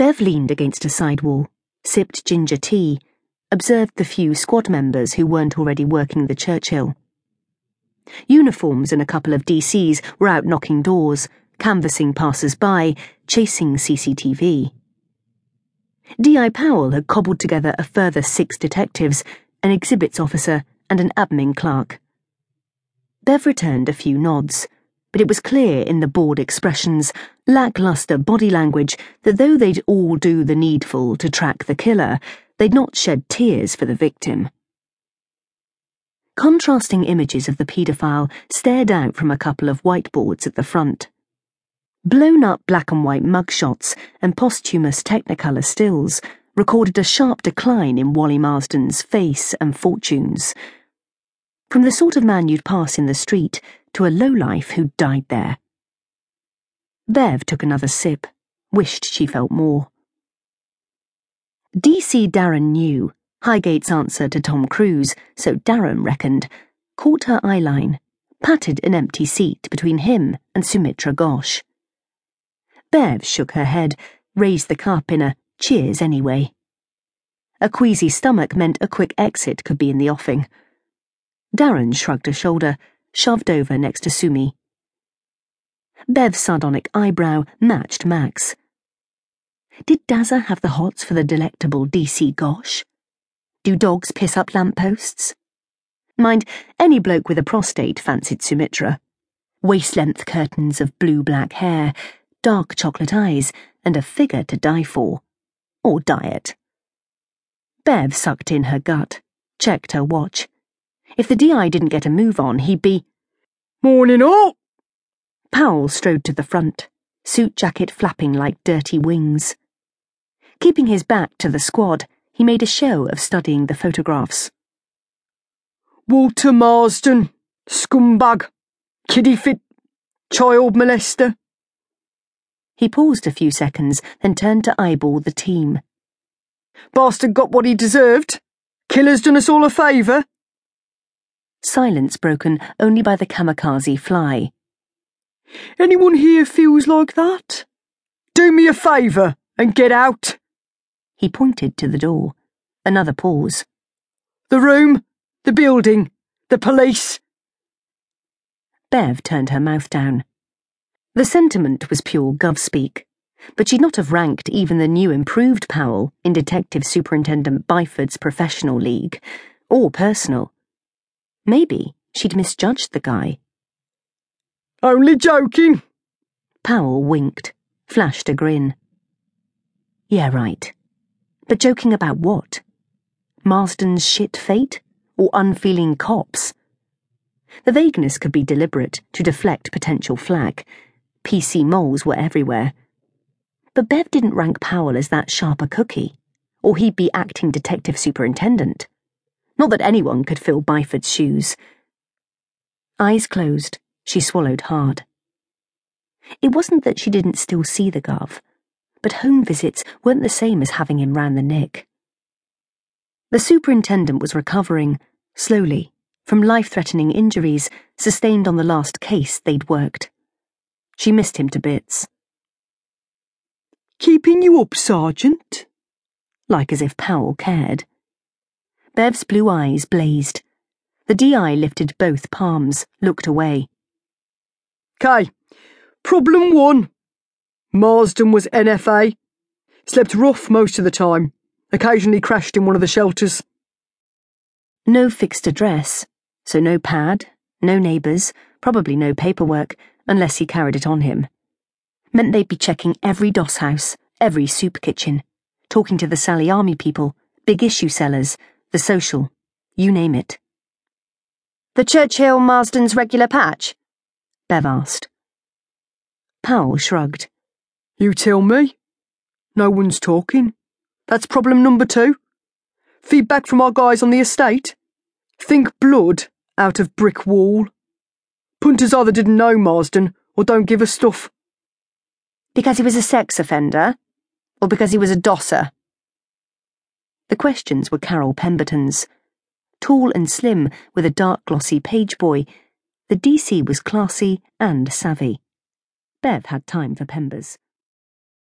Bev leaned against a sidewall, sipped ginger tea, observed the few squad members who weren't already working the Churchill. Uniforms and a couple of DCs were out knocking doors, canvassing passers-by, chasing CCTV. D.I. Powell had cobbled together a further 6 detectives, an exhibits officer, and an admin clerk. Bev returned a few nods, but it was clear in the bored expressions, lackluster body language, that though they'd all do the needful to track the killer, they'd not shed tears for the victim. Contrasting images of the paedophile stared out from a couple of whiteboards at the front. Blown-up black-and-white mugshots and posthumous Technicolor stills recorded a sharp decline in Wally Marsden's face and fortunes. From the sort of man you'd pass in the street to a lowlife who died there. Bev took another sip, wished she felt more. DC Darren knew, Highgate's answer to Tom Cruise, so Darren reckoned, caught her eyeline, patted an empty seat between him and Sumitra Ghosh. Bev shook her head, raised the cup in a cheers anyway. A queasy stomach meant a quick exit could be in the offing. Darren shrugged a shoulder, shoved over next to Sumi. Bev's sardonic eyebrow matched Max. Did Dazza have the hots for the delectable DC Ghosh? Do dogs piss up lampposts? Mind, any bloke with a prostate fancied Sumitra. Waist-length curtains of blue-black hair, dark chocolate eyes, and a figure to die for. Or diet. Bev sucked in her gut, checked her watch. If the DI didn't get a move on, he'd be... "Morning all!" Powell strode to the front, suit jacket flapping like dirty wings. Keeping his back to the squad, he made a show of studying the photographs. "Walter Marsden, scumbag, kiddie fit, child molester." He paused a few seconds, then turned to eyeball the team. "Bastard got what he deserved. Killer's done us all a favour." Silence broken only by the kamikaze fly. "Anyone here feels like that? Do me a favour and get out." He pointed to the door. Another pause. "The room, the building, the police." Bev turned her mouth down. The sentiment was pure gov-speak, but she'd not have ranked even the new improved Powell in Detective Superintendent Byford's professional league, or personal. Maybe she'd misjudged the guy. "Only joking." Powell winked, flashed a grin. Yeah, right. But joking about what? Marsden's shit fate? Or unfeeling cops? The vagueness could be deliberate to deflect potential flack. PC moles were everywhere. But Bev didn't rank Powell as that sharper cookie, or he'd be acting detective superintendent. Not that anyone could fill Byford's shoes. Eyes closed, she swallowed hard. It wasn't that she didn't still see the gov, but home visits weren't the same as having him round the nick. The superintendent was recovering, slowly, from life-threatening injuries sustained on the last case they'd worked. She missed him to bits. "Keeping you up, Sergeant?" Like as if Powell cared. Bev's blue eyes blazed. The DI lifted both palms, looked away. "'Kay. Problem one. Marsden was NFA. Slept rough most of the time. Occasionally crashed in one of the shelters." No fixed address, so no pad, no neighbours, probably no paperwork, unless he carried it on him. Meant they'd be checking every doss house, every soup kitchen, talking to the Sally Army people, big issue sellers, the social, you name it. "The Churchill Marsden's regular patch?" Bev asked. Powell shrugged. "You tell me. No one's talking. That's problem number 2. Feedback from our guys on the estate. Think blood out of brick wall. Punters either didn't know Marsden or don't give a stuff." "Because he was a sex offender? Or because he was a dosser?" The questions were Carol Pemberton's. Tall and slim, with a dark glossy page boy, the DC was classy and savvy. Bev had time for Pembers.